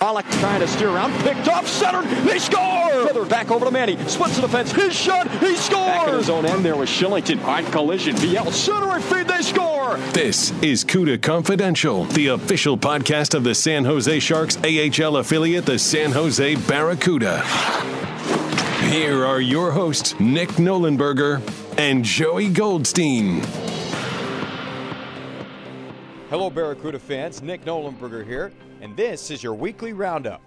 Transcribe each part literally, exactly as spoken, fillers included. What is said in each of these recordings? Pollock trying to steer around, picked off, centered, they score! Feather back over to Manny, splits the defense, his shot, he scores! Back in his own end there with Shillington, on collision, V L, center and feed, they score! This is CUDA Confidential, the official podcast of the San Jose Sharks A H L affiliate, the San Jose Barracuda. Here are your hosts, Nick Nolenberger and Joey Goldstein. Hello, Barracuda fans. Nick Nolenberger here, and this is your weekly roundup.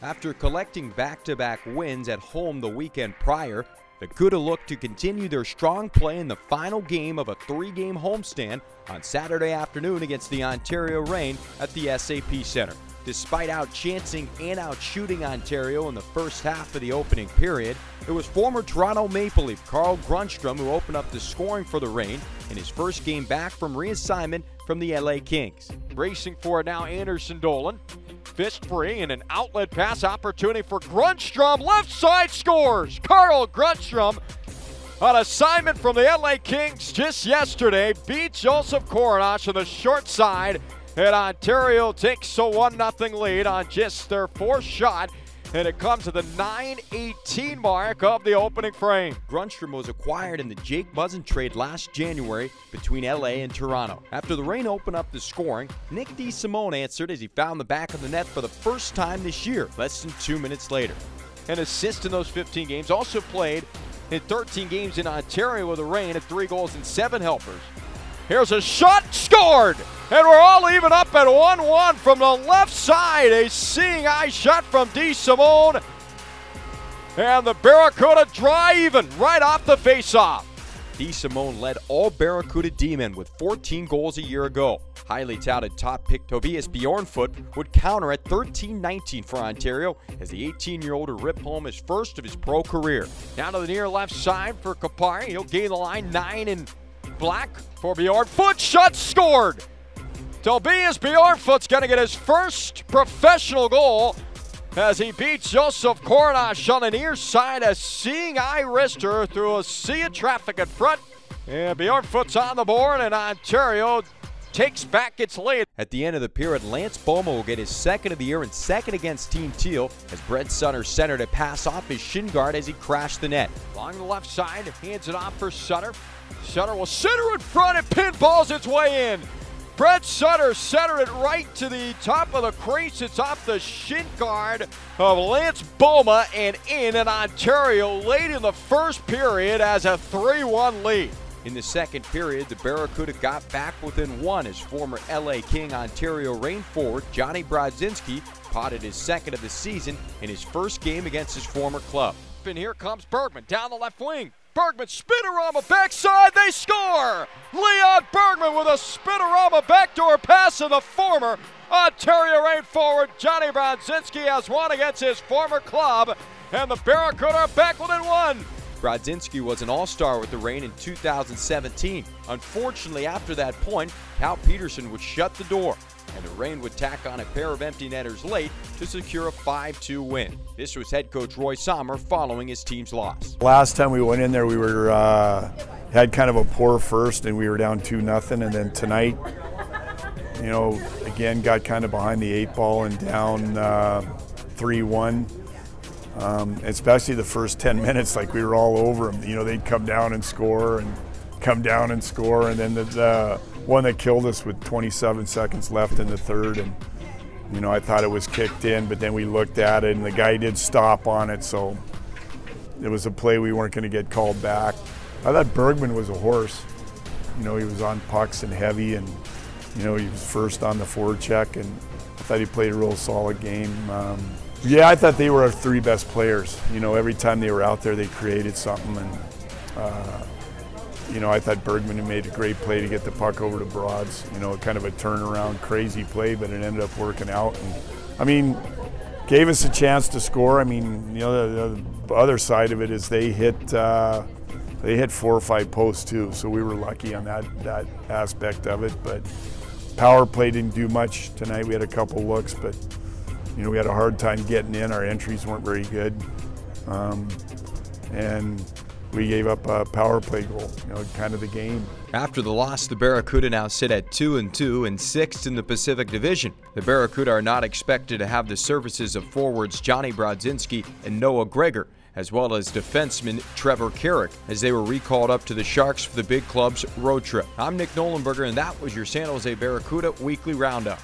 After collecting back-to-back wins at home the weekend prior, the CUDA looked to continue their strong play in the final game of a three-game homestand on Saturday afternoon against the Ontario Reign at the S A P Center. Despite outchancing and outshooting Ontario in the first half of the opening period, it was former Toronto Maple Leaf Carl Grunstrom who opened up the scoring for the Reign in his first game back from reassignment from the L A Kings. Racing for it now, Anderson Dolan. Fist free and an outlet pass opportunity for Grunstrom. Left side scores! Carl Grunstrom on assignment from the L A Kings just yesterday beat Joseph Korunas on the short side, and Ontario takes a one nothing lead on just their fourth shot, and it comes to the nine eighteen mark of the opening frame. Grunstrom was acquired in the Jake Muzzin trade last January between L A and Toronto. After the Reign opened up the scoring, Nick DeSimone answered as he found the back of the net for the first time this year, less than two minutes later. An assist in those fifteen games, also played in thirteen games in Ontario with the Reign at three goals and seven helpers. Here's a shot, scored! And we're all even up at one one from the left side. A seeing eye shot from DeSimone. And the Barracuda draw even right off the faceoff. DeSimone led all Barracuda D-men with fourteen goals a year ago. Highly touted top pick Tobias Bjornfoot would counter at thirteen nineteen for Ontario as the eighteen-year-old would rip home his first of his pro career. Down to the near left side for Kapari. He'll gain the line nine and black for Bjornfoot. Shot, scored! Tobias Bjornfoot's going to get his first professional goal as he beats Joseph Korunas on the near side, a seeing eye wrister through a sea of traffic in front. And Bjornfoot's on the board, and Ontario takes back its lead. At the end of the period, Lance Boma will get his second of the year and second against Team Teal as Brett Sutter centered a pass off his shin guard as he crashed the net. Along the left side, hands it off for Sutter. Sutter will center in front and pinballs its way in. Brett Sutter centered it right to the top of the crease. It's off the shin guard of Lance Boma and in, and Ontario late in the first period as a three one lead. In the second period, the Barracuda got back within one as former L A King Ontario Reign forward Johnny Brodzinski potted his second of the season in his first game against his former club. And here comes Bergman down the left wing. Bergman, spinnerama backside, they score! Leon Bergman with a spinnerama backdoor pass, and the former Ontario Reign forward Johnny Brodzinski has won against his former club, and the Barracuda are back within one. Brodzinski was an all-star with the Reign in two thousand seventeen. Unfortunately, after that point, Cal Peterson would shut the door, and the Reign would tack on a pair of empty netters late to secure a five two win. This was head coach Roy Sommer following his team's loss. Last time we went in there, we were uh, had kind of a poor first, and we were down two nothing. And then tonight, you know, again, got kind of behind the eight ball and down uh, three one. Um, especially the first ten minutes, like we were all over them. You know, they'd come down and score and come down and score. And then the, the one that killed us with twenty-seven seconds left in the third, and you know, I thought it was kicked in, but then we looked at it, and the guy did stop on it, so it was a play we weren't going to get called back. I thought Bergman was a horse. You know, he was on pucks and heavy, and, you know, he was first on the forecheck, and I thought he played a real solid game. Um, yeah, I thought they were our three best players. You know, every time they were out there, they created something, and, uh, you know, I thought Bergman made a great play to get the puck over to Broads. You know, kind of a turnaround, crazy play, but it ended up working out. And I mean, gave us a chance to score. I mean, you know, the, the other side of it is they hit uh, they hit four or five posts too, so we were lucky on that that aspect of it. But power play didn't do much tonight. We had a couple looks, but you know, we had a hard time getting in. Our entries weren't very good, um, and we gave up a power play goal. You know, kind of the game. After the loss, the Barracuda now sit at two and two and sixth in the Pacific Division. The Barracuda are not expected to have the services of forwards Johnny Brodzinski and Noah Gregor, as well as defenseman Trevor Carrick, as they were recalled up to the Sharks for the big club's road trip. I'm Nick Nolenberger, and that was your San Jose Barracuda Weekly Roundup.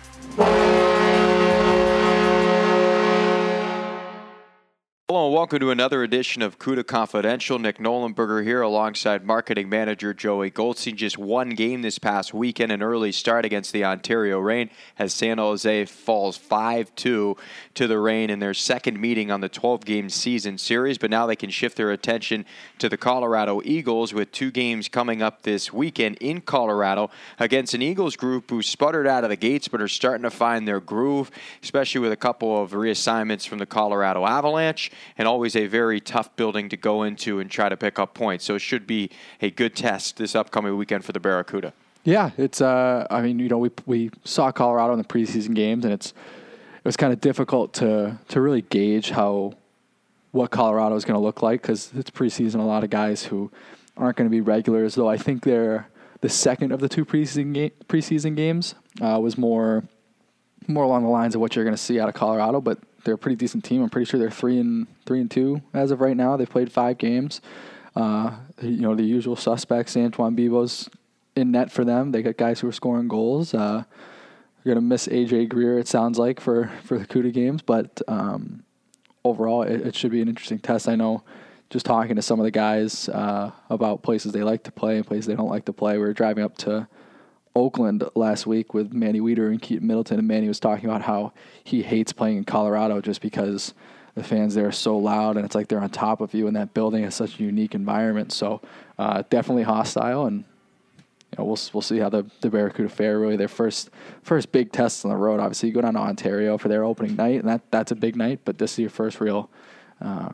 Hello and welcome to another edition of CUDA Confidential. Nick Nolenberger here alongside marketing manager Joey Goldstein. Just one game this past weekend, an early start against the Ontario Reign as San Jose falls five two to the Reign in their second meeting on the twelve-game season series. But now they can shift their attention to the Colorado Eagles with two games coming up this weekend in Colorado against an Eagles group who sputtered out of the gates but are starting to find their groove, especially with a couple of reassignments from the Colorado Avalanche. And always a very tough building to go into and try to pick up points. So it should be a good test this upcoming weekend for the Barracuda. Yeah, it's. Uh, I mean, you know, we we saw Colorado in the preseason games, and it's it was kind of difficult to to really gauge how what Colorado is going to look like because it's preseason. A lot of guys who aren't going to be regulars, though. I think they're the second of the two preseason ga- preseason games uh, was more more along the lines of what you're going to see out of Colorado, but. They're a pretty decent team. I'm pretty sure they're three and three and two as of right now. They've played five games. Uh, you know, the usual suspects. Antoine Bibeau's in net for them. They got guys who are scoring goals. Uh, they're gonna miss A J Greer. It sounds like for for the CUDA games, but um, overall, it, it should be an interesting test. I know. Just talking to some of the guys uh, about places they like to play and places they don't like to play. We were driving up to Oakland last week with Manny Wieder and Keaton Middleton, and Manny was talking about how he hates playing in Colorado just because the fans there are so loud, and it's like they're on top of you, and that building is such a unique environment. So uh, definitely hostile, and you know, we'll we'll see how the, the Barracuda fare. Really, their first first big test on the road. Obviously, you go down to Ontario for their opening night, and that, that's a big night. But this is your first real, uh,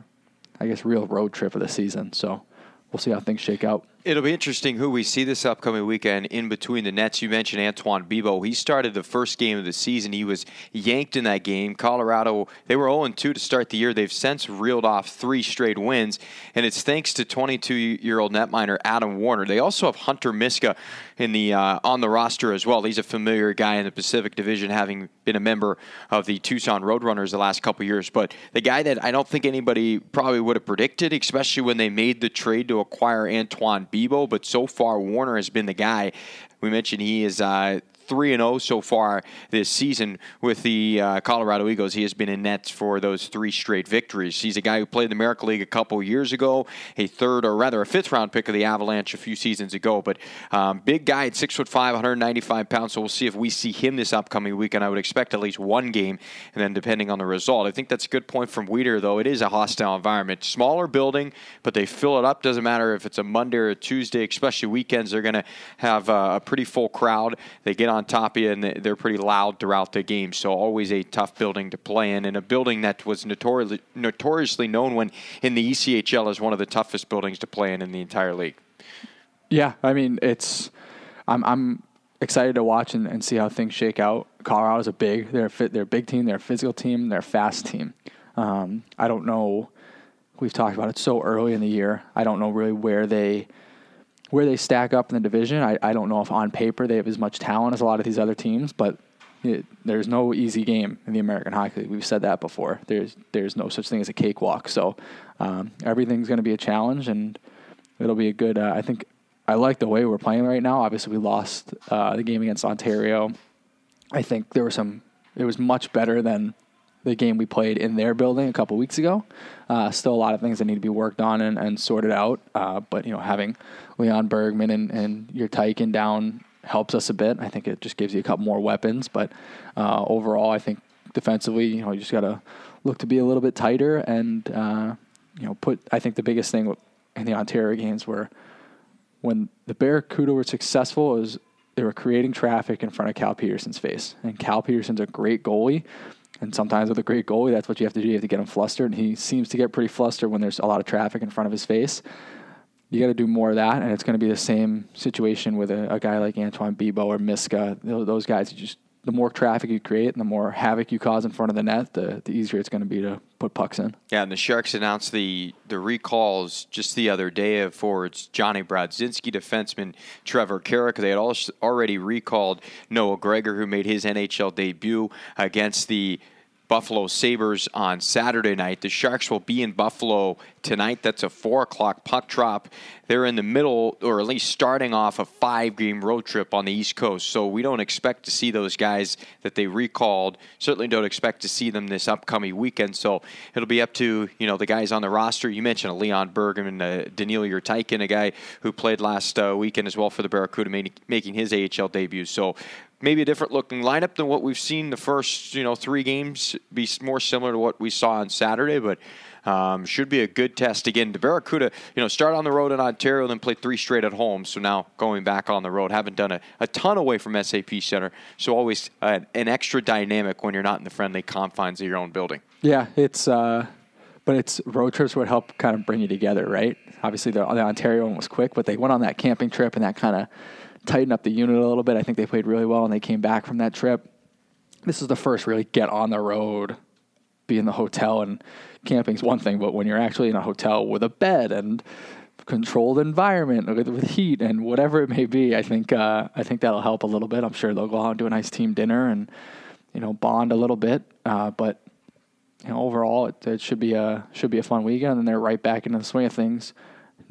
I guess, real road trip of the season. So. We'll see how things shake out. It'll be interesting who we see this upcoming weekend in between the nets. You mentioned Antoine Bibeau. He started the first game of the season. He was yanked in that game. Colorado, they were oh and two to start the year. They've since reeled off three straight wins, and it's thanks to twenty-two-year-old netminder Adam Warner. They also have Hunter Miska in the uh, on the roster as well. He's a familiar guy in the Pacific Division, having been a member of the Tucson Roadrunners the last couple years. But the guy that I don't think anybody probably would have predicted, especially when they made the trade to acquire Antoine Bibeau, but so far Warner has been the guy. We mentioned he is uh, three and oh so far this season with the uh, Colorado Eagles. He has been in nets for those three straight victories. He's a guy who played in the American League a couple years ago, a third or rather a fifth round pick of the Avalanche a few seasons ago. But um, big guy at six foot five, one ninety-five pounds, so we'll see if we see him this upcoming weekend. I would expect at least one game, and then depending on the result. I think that's a good point from Wieder, though. It is a hostile environment. Smaller building, but they fill it up. Doesn't matter if it's a Monday or a Tuesday, especially weekends. They're going to have uh, a pretty full crowd. They get on on top of you, and they're pretty loud throughout the game, so always a tough building to play in, and a building that was notori- notoriously known when in the E C H L as one of the toughest buildings to play in in the entire league. Yeah, I mean, it's I'm I'm excited to watch and, and see how things shake out. Colorado's a big, they're fit, they're a big team, they're a physical team, they're a fast team. Um, I don't know, we've talked about it so early in the year, I don't know really where they Where they stack up in the division. I, I don't know if on paper they have as much talent as a lot of these other teams, but it, there's no easy game in the American Hockey League. We've said that before. There's there's no such thing as a cakewalk. So um, everything's going to be a challenge, and it'll be a good uh, – I think I like the way we're playing right now. Obviously, we lost uh, the game against Ontario. I think there were some – it was much better than the game we played in their building a couple weeks ago. Uh, still a lot of things that need to be worked on and, and sorted out. Uh, but, you know, having Leon Bergman and, and Yurtaykin down helps us a bit. I think it just gives you a couple more weapons. But uh, overall, I think defensively, you know, you just got to look to be a little bit tighter. And, uh, you know, put. I think the biggest thing in the Ontario games were when the Barracuda were successful, it was they were creating traffic in front of Cal Peterson's face. And Cal Peterson's a great goalie. And sometimes with a great goalie, that's what you have to do. You have to get him flustered. And he seems to get pretty flustered when there's a lot of traffic in front of his face. You got to do more of that. And it's going to be the same situation with a, a guy like Antoine Bibeau or Miska. Those guys, you just, the more traffic you create and the more havoc you cause in front of the net, the, the easier it's going to be to put pucks in. Yeah, and the Sharks announced the, the recalls just the other day of forwards Johnny Brodzinski, defenseman Trevor Carrick. They had all, already recalled Noah Gregor, who made his N H L debut against the Buffalo Sabres on Saturday night. The Sharks will be in Buffalo tonight. That's a four o'clock puck drop. They're in the middle, or at least starting off, a five-game road trip on the East Coast. So we don't expect to see those guys that they recalled. Certainly don't expect to see them this upcoming weekend. So it'll be up to, you know, the guys on the roster. You mentioned Leon Bergman, uh, Daniel Yurtaykin, a guy who played last uh, weekend as well for the Barracuda, making his A H L debut. So maybe a different looking lineup than what we've seen the first, you know, three games, be more similar to what we saw on Saturday, but um, should be a good test again. The Barracuda, you know, start on the road in Ontario, then play three straight at home. So now going back on the road, haven't done a, a ton away from S A P Center. So always uh, an extra dynamic when you're not in the friendly confines of your own building. Yeah, it's, uh, but it's road trips would help kind of bring you together, right? Obviously the, the Ontario one was quick, but they went on that camping trip and that kind of tighten up the unit a little bit. I think they played really well, and they came back from that trip. This is the first really get on the road, be in the hotel, and camping's one thing, but when you're actually in a hotel with a bed and controlled environment with, with heat and whatever it may be, I think uh, I think that'll help a little bit. I'm sure they'll go out and do a nice team dinner and, you know, bond a little bit. Uh, but you know, overall, it, it should be a should be a fun weekend, and they're right back into the swing of things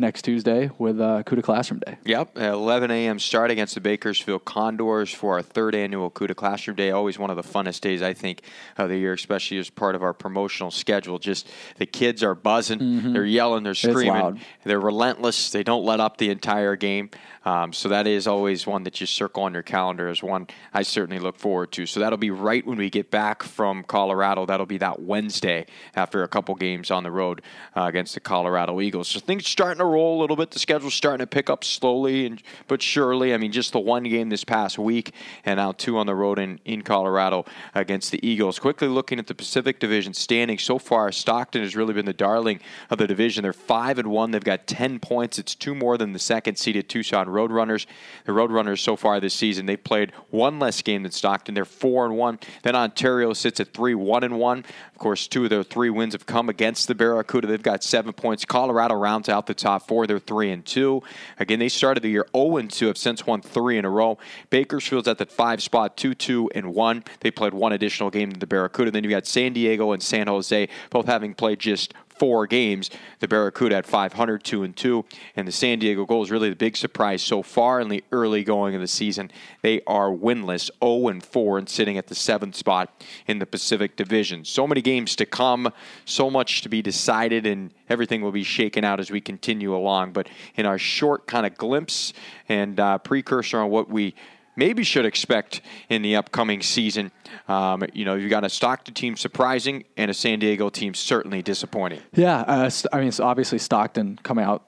next Tuesday with uh, CUDA Classroom Day. Yep, at eleven a.m. start against the Bakersfield Condors for our third annual CUDA Classroom Day. Always one of the funnest days, I think, of the year, especially as part of our promotional schedule. Just the kids are buzzing. Mm-hmm. They're yelling. They're screaming. They're relentless. They don't let up the entire game. Um, so that is always one that you circle on your calendar as one I certainly look forward to. So that'll be right when we get back from Colorado. That'll be that Wednesday after a couple games on the road uh, against the Colorado Eagles. So things starting to roll a little bit. The schedule's starting to pick up slowly and but surely. I mean, just the one game this past week and now two on the road in, in Colorado against the Eagles. Quickly looking at the Pacific Division standing so far, Stockton has really been the darling of the division. They're five and one. They've got ten points. It's two more than the second-seeded Tucson Roadrunners. The Roadrunners so far this season, they've played one less game than Stockton. They're four and one. Then Ontario sits at three, one and one. Of course, two of their three wins have come against the Barracuda. They've got seven points. Colorado rounds out the top four. They're three and two. Again, they started the year oh and two, have since won three in a row. Bakersfield's at the five spot, two two and one. They played one additional game than the Barracuda. Then you got San Diego and San Jose, both having played just four games. The Barracuda at five hundred, two and two, and the San Diego goal is really the big surprise so far in the early going of the season. They are winless, oh and four, and sitting at the seventh spot in the Pacific Division. So many games to come, so much to be decided, and everything will be shaken out as we continue along. But in our short kind of glimpse and uh, precursor on what we maybe should expect in the upcoming season. Um, you know, you've got a Stockton team surprising and a San Diego team certainly disappointing. Yeah, uh, I mean, it's obviously Stockton coming out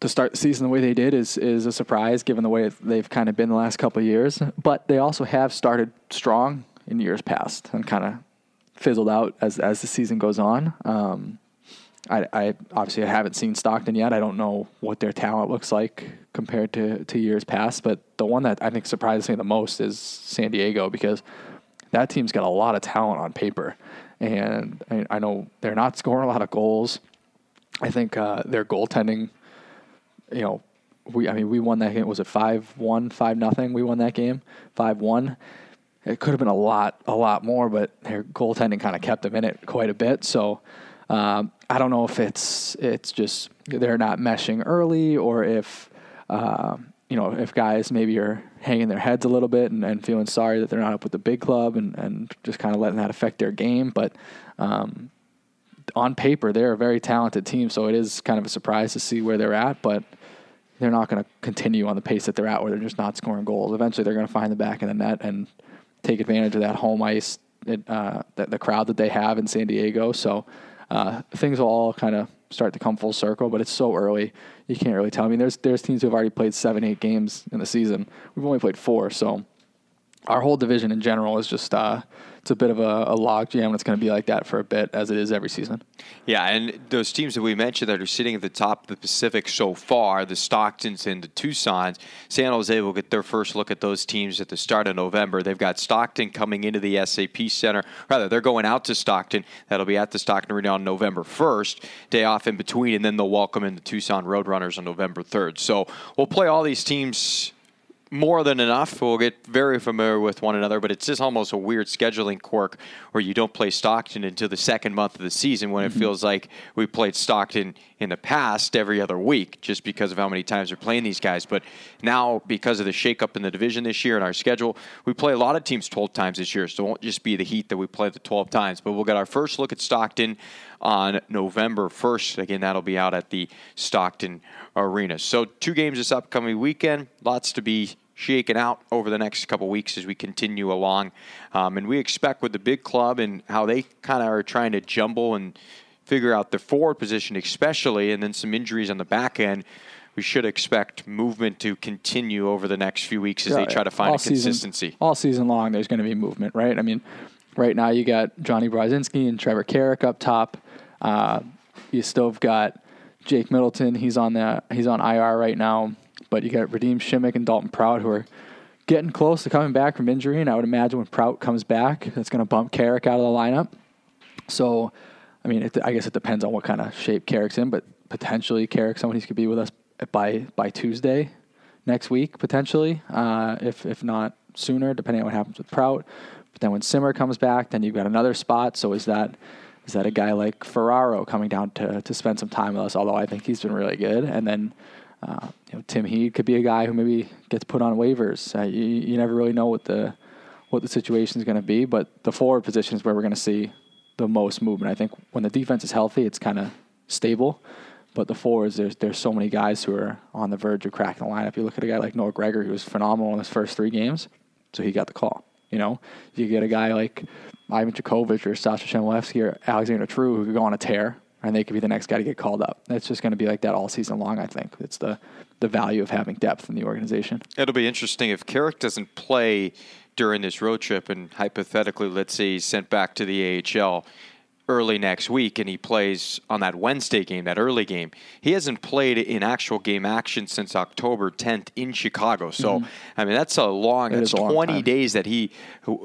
to start the season the way they did is is a surprise given the way they've kind of been the last couple of years. But they also have started strong in years past and kind of fizzled out as as the season goes on. Um, I, I obviously I haven't seen Stockton yet. I don't know what their talent looks like compared to, to years past, but the one that I think surprises me the most is San Diego, because that team's got a lot of talent on paper. And I, I know they're not scoring a lot of goals. I think uh, their goaltending, you know, we I mean, we won that game. Was it five one, five nothing? We won that game, five one. It could have been a lot, a lot more, but their goaltending kind of kept them in it quite a bit. So, Um, I don't know if it's it's just they're not meshing early, or if um, you know if guys maybe are hanging their heads a little bit and, and feeling sorry that they're not up with the big club and, and just kind of letting that affect their game. But um, on paper, they're a very talented team, so it is kind of a surprise to see where they're at. But they're not going to continue on the pace that they're at, where they're just not scoring goals. Eventually, they're going to find the back of the net and take advantage of that home ice, uh, that the crowd that they have in San Diego. So. Uh, things will all kind of start to come full circle, but it's so early. You can't really tell. I mean, there's there's teams who have already played seven, eight games in the season. We've only played four, so our whole division in general is just uh, it's a bit of a, a logjam, and it's going to be like that for a bit, as it is every season. Yeah, and those teams that we mentioned that are sitting at the top of the Pacific so far, the Stocktons and the Tucsons, San Jose will get their first look at those teams at the start of November. They've got Stockton coming into the S A P Center. Rather, they're going out to Stockton. That'll be at the Stockton Arena on November first, day off in between, and then they'll welcome in the Tucson Roadrunners on November third. So we'll play all these teams more than enough. We'll get very familiar with one another, but it's just almost a weird scheduling quirk where you don't play Stockton until the second month of the season, when it feels like we played Stockton in the past every other week just because of how many times we're playing these guys. But now, because of the shakeup in the division this year and our schedule, we play a lot of teams twelve times this year, so it won't just be the Heat that we play the twelve times. But we'll get our first look at Stockton on November first. Again, that'll be out at the Stockton Arena. So two games this upcoming weekend, lots to be shaken out over the next couple weeks as we continue along. Um, and we expect with the big club and how they kind of are trying to jumble and figure out their forward position especially, and then some injuries on the back end, we should expect movement to continue over the next few weeks as yeah, they try to find all a consistency. Season, all season long, there's going to be movement, right? I mean, right now you got Johnny Brodzinski and Trevor Carrick up top. Uh, you still have got Jake Middleton. He's on the he's on I R right now. But you got Radim Simek and Dalton Prout, who are getting close to coming back from injury. And I would imagine when Prout comes back, that's going to bump Carrick out of the lineup. So, I mean, it, I guess it depends on what kind of shape Carrick's in. But potentially Carrick's someone who could be with us by by Tuesday next week, potentially, uh, if if not sooner, depending on what happens with Prout. But then when Simmer comes back, then you've got another spot. So is that is that a guy like Ferraro coming down to, to spend some time with us? Although I think he's been really good. And then Uh, you know, Tim Heed could be a guy who maybe gets put on waivers. Uh, you, you never really know what the what the situation is going to be, but the forward position is where we're going to see the most movement. I think when the defense is healthy, it's kind of stable, but the forwards, there's there's so many guys who are on the verge of cracking the lineup. You look at a guy like Noah Gregor, who was phenomenal in his first three games, so he got the call. You know, you get a guy like Ivan Jakovic or Sasha Chemilevsky or Alexander True who could go on a tear, and they could be the next guy to get called up. That's just going to be like that all season long, I think. It's the, the value of having depth in the organization. It'll be interesting if Carrick doesn't play during this road trip, and hypothetically, let's say he's sent back to the A H L early next week and he plays on that Wednesday game, that early game. He hasn't played in actual game action since October tenth in Chicago. So, mm-hmm. I mean, that's a long, it that's a twenty long days that he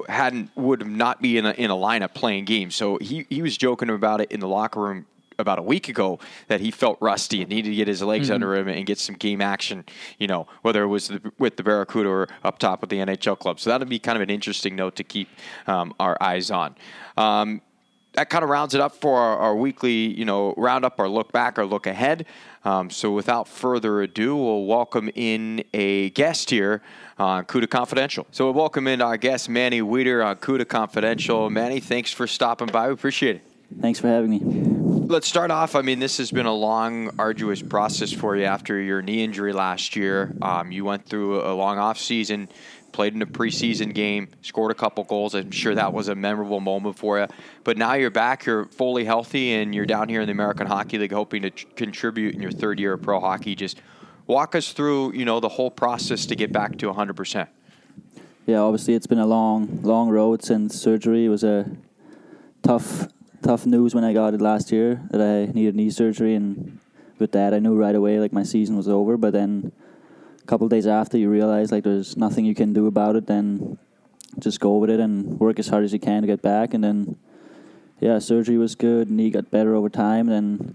hadn't, would not be in a, in a lineup playing games. So he, he was joking about it in the locker room about a week ago that he felt rusty and needed to get his legs mm-hmm. under him and get some game action, you know, whether it was the, with the Barracuda or up top with the N H L club. So that'll be kind of an interesting note to keep um, our eyes on. Um, that kind of rounds it up for our, our weekly, you know, roundup, our look back, our look ahead. Um, so without further ado, we'll welcome in a guest here on CUDA Confidential. So we'll welcome in our guest, Manny Wieder, on CUDA Confidential. Manny, thanks for stopping by. We appreciate it. Thanks for having me. Let's start off. I mean, this has been a long, arduous process for you after your knee injury last year. Um, you went through a long offseason, played in a preseason game, scored a couple goals. I'm sure that was a memorable moment for you. But now you're back, you're fully healthy, and you're down here in the American Hockey League hoping to tr- contribute in your third year of pro hockey. Just walk us through, you know, the whole process to get back to one hundred percent. Yeah, obviously it's been a long, long road since surgery. It was a tough Tough news when I got it last year that I needed knee surgery, and with that I knew right away like my season was over. But then a couple of days after, you realize like there's nothing you can do about it, then just go with it and work as hard as you can to get back. And then yeah, surgery was good, knee got better over time, and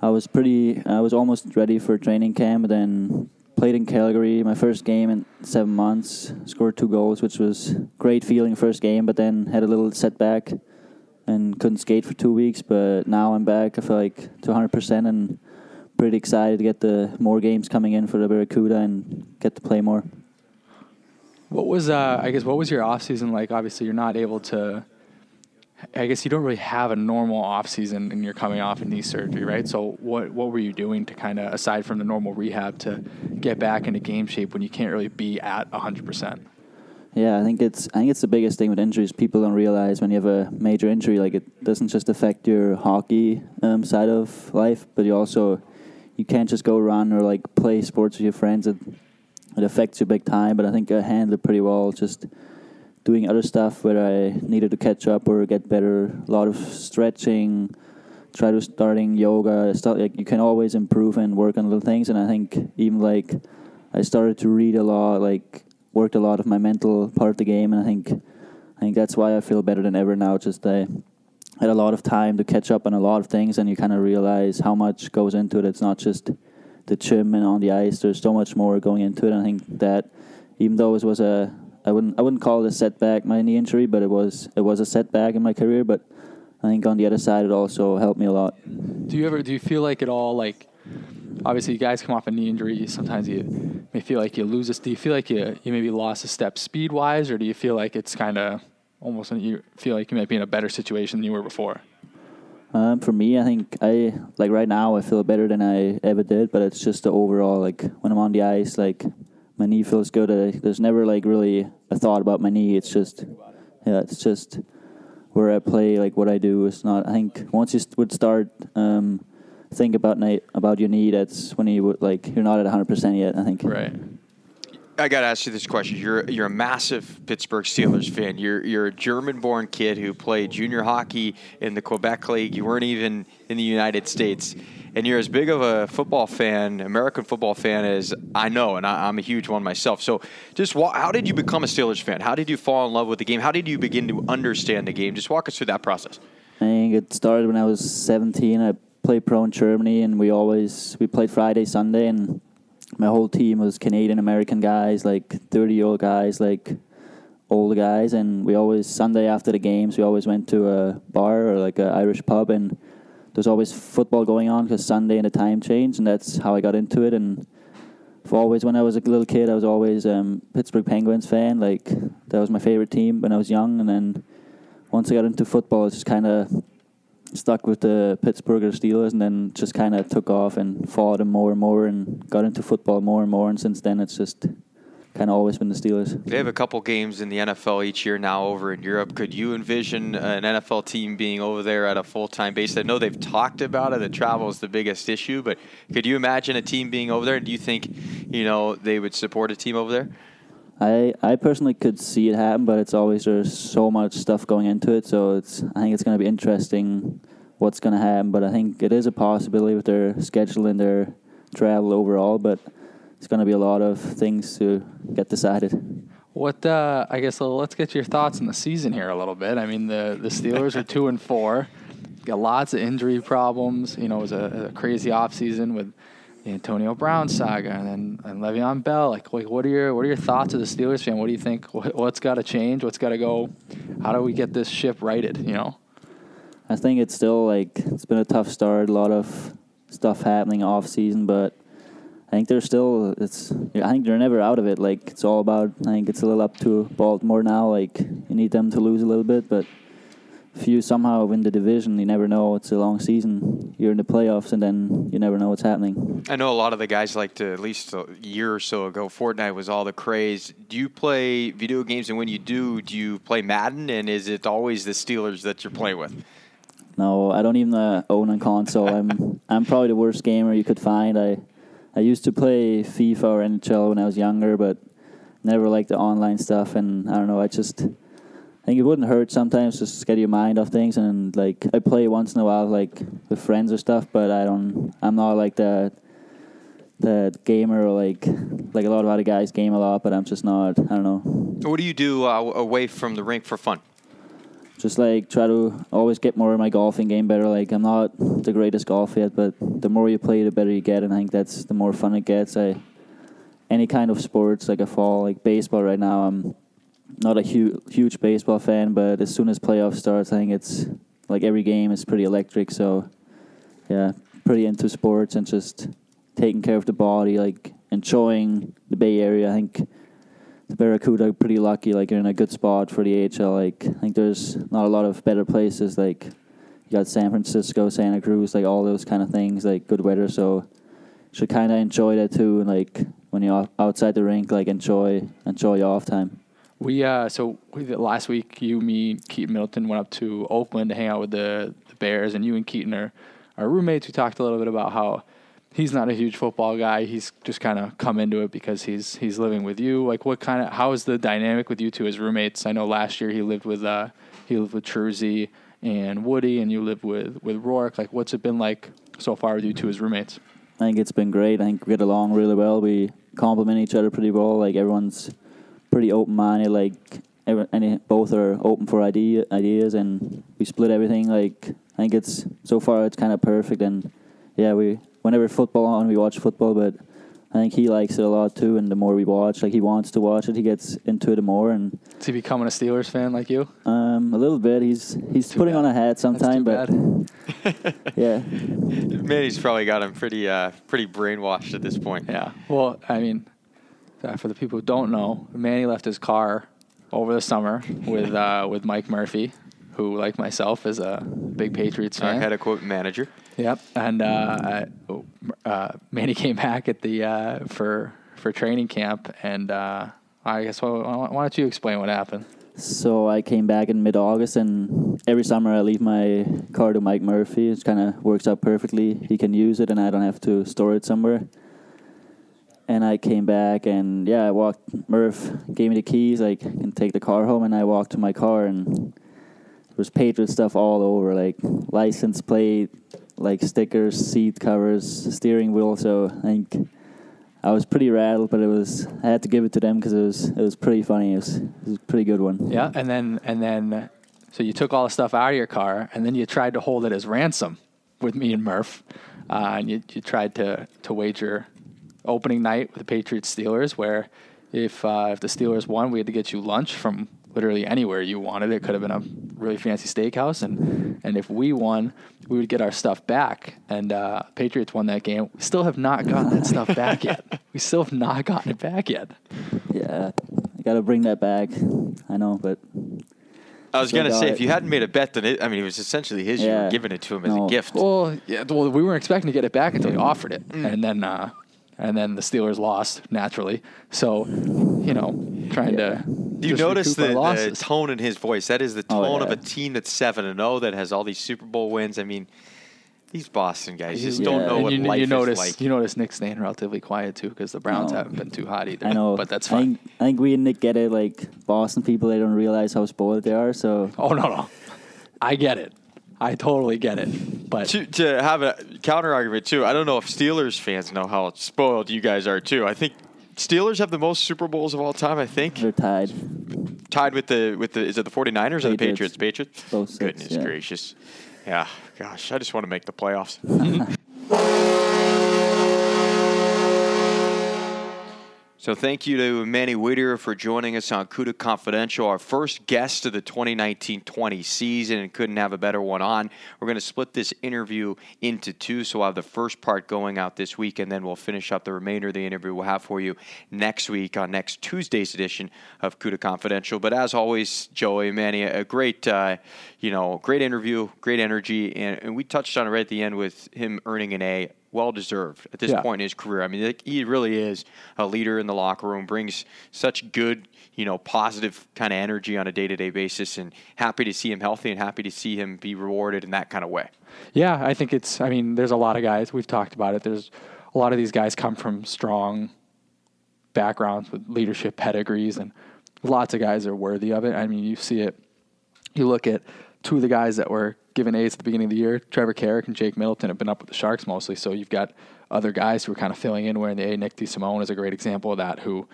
I was pretty I was almost ready for training camp. Then played in Calgary my first game in seven months, scored two goals, which was great feeling first game, but then had a little setback and couldn't skate for two weeks, but now I'm back. I feel like to one hundred percent and pretty excited to get the more games coming in for the Barracuda and get to play more. What was, uh, I guess, what was your offseason like? Obviously, you're not able to, I guess you don't really have a normal offseason and you're coming off a knee surgery, right? So what, what were you doing to kind of, aside from the normal rehab, to get back into game shape when you can't really be at one hundred percent? Yeah, I think it's I think it's the biggest thing with injuries. People don't realize when you have a major injury, like it doesn't just affect your hockey um, side of life, but you also you can't just go run or like play sports with your friends. It it affects you big time. But I think I handled it pretty well. Just doing other stuff where I needed to catch up or get better. A lot of stretching, try to starting yoga. Start, like, you can always improve and work on little things. And I think even like I started to read a lot, like worked a lot of my mental part of the game. And I think I think that's why I feel better than ever now. Just I had a lot of time to catch up on a lot of things, and you kind of realize how much goes into it. It's not just the gym and on the ice. There's so much more going into it. And I think that even though it was a I wouldn't I wouldn't call it a setback, my knee injury, but it was it was a setback in my career. But I think on the other side, it also helped me a lot. Do you ever do you feel like at all, like, obviously you guys come off a knee injury, sometimes you may feel like you lose this. Do you feel like you, you maybe lost a step speed wise, or do you feel like it's kind of almost you feel like you might be in a better situation than you were before? Um, for me, I think I like right now I feel better than I ever did, but it's just the overall, like when I'm on the ice, like. My knee feels good. I, there's never like really a thought about my knee. It's just, yeah, it's just where I play, like what I do. It's not. I think once you st- would start um, think about na- about your knee, that's when you would like you're not at one hundred percent yet. I think. Right. I gotta ask you this question. You're you're a massive Pittsburgh Steelers fan. You're you're a German-born kid who played junior hockey in the Quebec League. You weren't even in the United States. And you're as big of a football fan, American football fan, as I know, and I, I'm a huge one myself. So just wa- how did you become a Steelers fan? How did you fall in love with the game? How did you begin to understand the game? Just walk us through that process. I think it started when I was seventeen. I played pro in Germany, and we always we played Friday, Sunday, and my whole team was Canadian-American guys, like thirty-year-old guys, like old guys. And we always, Sunday after the games, we always went to a bar or like an Irish pub, and there's always football going on because Sunday and the time change, and that's how I got into it. And for always, when I was a little kid, I was always a um, Pittsburgh Penguins fan. Like, that was my favorite team when I was young. And then once I got into football, it just kind of stuck with the Pittsburgh Steelers, and then just kind of took off and followed them more and more and got into football more and more. And since then, it's just kind of always been the Steelers. They have a couple games in the N F L each year now over in Europe. Could you envision an N F L team being over there at a full-time basis? I know they've talked about it. The travel is the biggest issue, but could you imagine a team being over there? Do you think, you know, they would support a team over there? I, I personally could see it happen, but it's always there's so much stuff going into it. So it's I think it's going to be interesting what's going to happen. But I think it is a possibility with their schedule and their travel overall. But it's going to be a lot of things to get decided. What uh, I guess well, let's get your thoughts on the season here a little bit. I mean, the, the Steelers are two and four. Got lots of injury problems. You know, it was a, a crazy offseason with the Antonio Brown saga and then and Le'Veon Bell. Like, like, what are your what are your thoughts as a Steelers fan? What do you think? What, what's got to change? What's got to go? How do we get this ship righted? You know, I think it's still like it's been a tough start. A lot of stuff happening off season, but I think they're still. It's I think they're never out of it. Like it's all about. I think it's a little up to Baltimore now. Like you need them to lose a little bit, but if you somehow win the division, you never know. It's a long season. You're in the playoffs, and then you never know what's happening. I know a lot of the guys like to, at least a year or so ago, Fortnite was all the craze. Do you play video games, and when you do, do you play Madden, and is it always the Steelers that you're playing with? No, I don't even uh, own a console. I'm I'm probably the worst gamer you could find. I, I used to play FIFA or N H L when I was younger, but never liked the online stuff, and I don't know, I just... I think it wouldn't hurt sometimes just to get your mind off things, and like I play once in a while like with friends or stuff, but I don't I'm not like that that gamer or like like a lot of other guys game a lot, but I'm just not I don't know. What do you do uh, away from the rink for fun? Just like try to always get more of my golfing game better. Like I'm not the greatest golfer yet, but the more you play the better you get, and I think that's the more fun it gets. I any kind of sports like I fall like baseball right now I'm not a huge, huge baseball fan, but as soon as playoff starts, I think it's like every game is pretty electric. So, yeah, pretty into sports and just taking care of the body, like enjoying the Bay Area. I think the Barracuda are pretty lucky, like you're in a good spot for the A H L. Like I think there's not a lot of better places. Like you got San Francisco, Santa Cruz, like all those kind of things, like good weather. So you should kind of enjoy that too. And like when you're outside the rink, like enjoy enjoy your off time. We uh so we, last week you, me, Keaton Middleton went up to Oakland to hang out with the, the Bears, and you and Keaton are, are roommates. We talked a little bit about how he's not a huge football guy. He's just kind of come into it because he's he's living with you. Like, what kind of how is the dynamic with you two as roommates? I know last year he lived with uh he lived with Truzy and Woody, and you lived with with Rourke. Like, what's it been like so far with you two as roommates? I think it's been great. I think we get along really well. We complement each other pretty well. Like, everyone's pretty open-minded. Like, every, any both are open for idea, ideas, and we split everything. Like, I think it's so far it's kind of perfect. And yeah, we whenever football on, we watch football. But I think he likes it a lot too. And the more we watch, like he wants to watch it, he gets into it more. And is he becoming a Steelers fan like you? Um, a little bit. He's he's too putting bad. on a hat sometime, but. Bad. Yeah, Manny's probably got him pretty, uh, pretty brainwashed at this point. Yeah. Well, I mean, for the people who don't know, Manny left his car over the summer with uh, with Mike Murphy, who, like myself, is a big Patriots fan. Our head equipment manager. Yep. And uh, uh, Manny came back at the uh, for for training camp, and uh, I guess why don't you explain what happened? So I came back in mid-August, and every summer I leave my car to Mike Murphy. It kind of works out perfectly. He can use it, and I don't have to store it somewhere. And I came back, and, yeah, I walked. Murph gave me the keys. I can take the car home, and I walked to my car, and there was Patriot stuff all over, like license plate, like stickers, seat covers, steering wheel. So I think I was pretty rattled, but it was I had to give it to them because it was it was pretty funny. It was, it was a pretty good one. Yeah, and then and then, so you took all the stuff out of your car, and then you tried to hold it as ransom with me and Murph, uh, and you, you tried to, to wager opening night with the Patriots Steelers, where if uh, if the Steelers won, we had to get you lunch from literally anywhere you wanted. It could have been a really fancy steakhouse, and and if we won, we would get our stuff back. And uh, Patriots won that game. We still have not gotten that stuff back yet. We still have not gotten it back yet. Yeah, I gotta bring that back. I know, but I was gonna say it. If you hadn't made a bet, then it, I mean, it was essentially his. Yeah. You were giving it to him as no. a gift. Well, yeah, well, we weren't expecting to get it back until he offered it, mm. and then uh, and then the Steelers lost naturally. So, you know, trying yeah. to. You notice the, the tone in his voice. That is the tone oh, yeah. of a team that's seven and oh that has all these Super Bowl wins. I mean, these Boston guys just yeah. don't know and what you, life you notice, is like. You notice Nick's staying relatively quiet, too, because the Browns no. haven't been too hot either. I know. But that's fine. I think, I think we and Nick get it. Like, Boston people, they don't realize how spoiled they are. So. Oh, no, no. I get it. I totally get it. But to, to have a counter-argument, too, I don't know if Steelers fans know how spoiled you guys are, too. I think Steelers have the most Super Bowls of all time, I think. They're tied. Tied with the, with the is it the 49ers Patriots. or the Patriots? Patriots? Both six, Goodness yeah. gracious. Yeah, gosh, I just want to make the playoffs. So thank you to Manny Wieder for joining us on CUDA Confidential, our first guest of the twenty nineteen twenty season, and couldn't have a better one on. We're going to split this interview into two, so we'll have the first part going out this week, and then we'll finish up the remainder of the interview we'll have for you next week on next Tuesday's edition of CUDA Confidential. But as always, Joey, Manny, a great, uh, you know, great interview, great energy, and, and we touched on it right at the end with him earning an A. Well-deserved at this yeah. point in his career. I mean, like, he really is a leader in the locker room, brings such good, you know, positive kind of energy on a day-to-day basis, and happy to see him healthy and happy to see him be rewarded in that kind of way. Yeah, I think it's, I mean, there's a lot of guys, we've talked about it, there's a lot of these guys come from strong backgrounds with leadership pedigrees, and lots of guys are worthy of it. I mean, you see it, you look at two of the guys that were given A's at the beginning of the year, Trevor Carrick and Jake Middleton, have been up with the Sharks mostly. So you've got other guys who are kind of filling in wearing the A. Nick DeSimone is a great example of that, who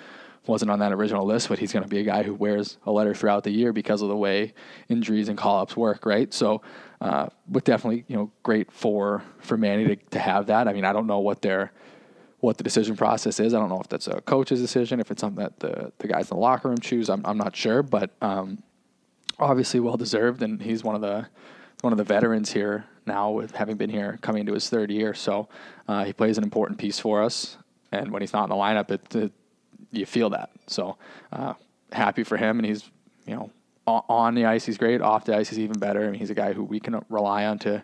wasn't on that original list, but he's going to be a guy who wears a letter throughout the year because of the way injuries and call-ups work, right? So, uh, but definitely, you know, great for for Manny to, to have that. I mean, I don't know what their what the decision process is. I don't know if that's a coach's decision, if it's something that the the guys in the locker room choose. I'm I'm not sure, but um, obviously well deserved, and he's one of the one of the veterans here now, with having been here coming into his third year. So uh, he plays an important piece for us. And when he's not in the lineup, it, it, you feel that. So uh, happy for him. And he's, you know, on the ice, he's great. Off the ice, he's even better. I mean, he's a guy who we can rely on to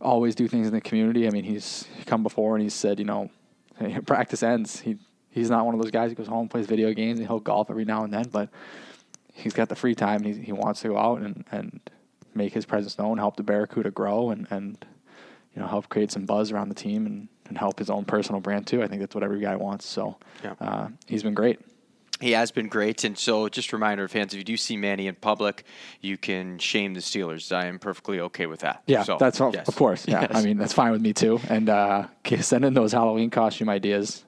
always do things in the community. I mean, he's come before and he's said, you know, hey, practice ends. He He's not one of those guys who goes home, plays video games, and he'll golf every now and then. But he's got the free time. And he, he wants to go out and, and – make his presence known, help the Barracuda grow, and, and you know, help create some buzz around the team and, and help his own personal brand too. I think that's what every guy wants. So yeah. uh, he's been great. He has been great. And so just a reminder of fans, if you do see Manny in public, you can shame the Steelers. I am perfectly okay with that. Yeah, so, that's all, yes. Of course. Yeah, yes. I mean, that's fine with me too. And uh, send in those Halloween costume ideas.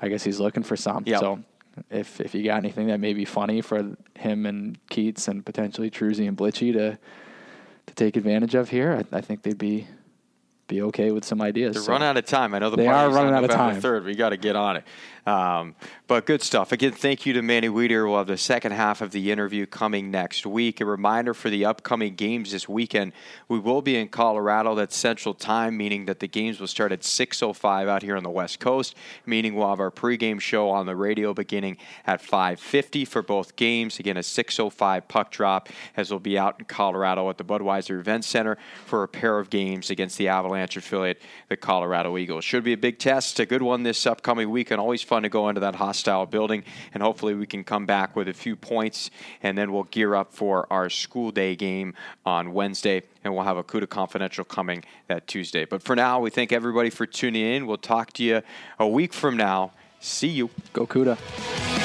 I guess he's looking for some. Yep. So if if you got anything that may be funny for him and Keats and potentially Truzzi and Blitchy to to take advantage of here, I, I think they'd be... be okay with some ideas. They're so. Run out of time. I know the they party's are running on November out of time. third. We got to get on it. Um, but good stuff. Again, thank you to Manny Wieder. We'll have the second half of the interview coming next week. A reminder for the upcoming games this weekend. We will be in Colorado. That's Central Time, meaning that the games will start at six oh five out here on the West Coast, meaning we'll have our pregame show on the radio beginning at five fifty for both games. Again, a six oh five puck drop as we'll be out in Colorado at the Budweiser Event Center for a pair of games against the Avalanche affiliate, the Colorado Eagles. Should be a big test, a good one this upcoming week, and always fun to go into that hostile building, and hopefully we can come back with a few points, and then we'll gear up for our school day game on Wednesday, and we'll have a CUDA Confidential coming that Tuesday. But for now, we thank everybody for tuning in. We'll talk to you a week from now. See you. Go CUDA.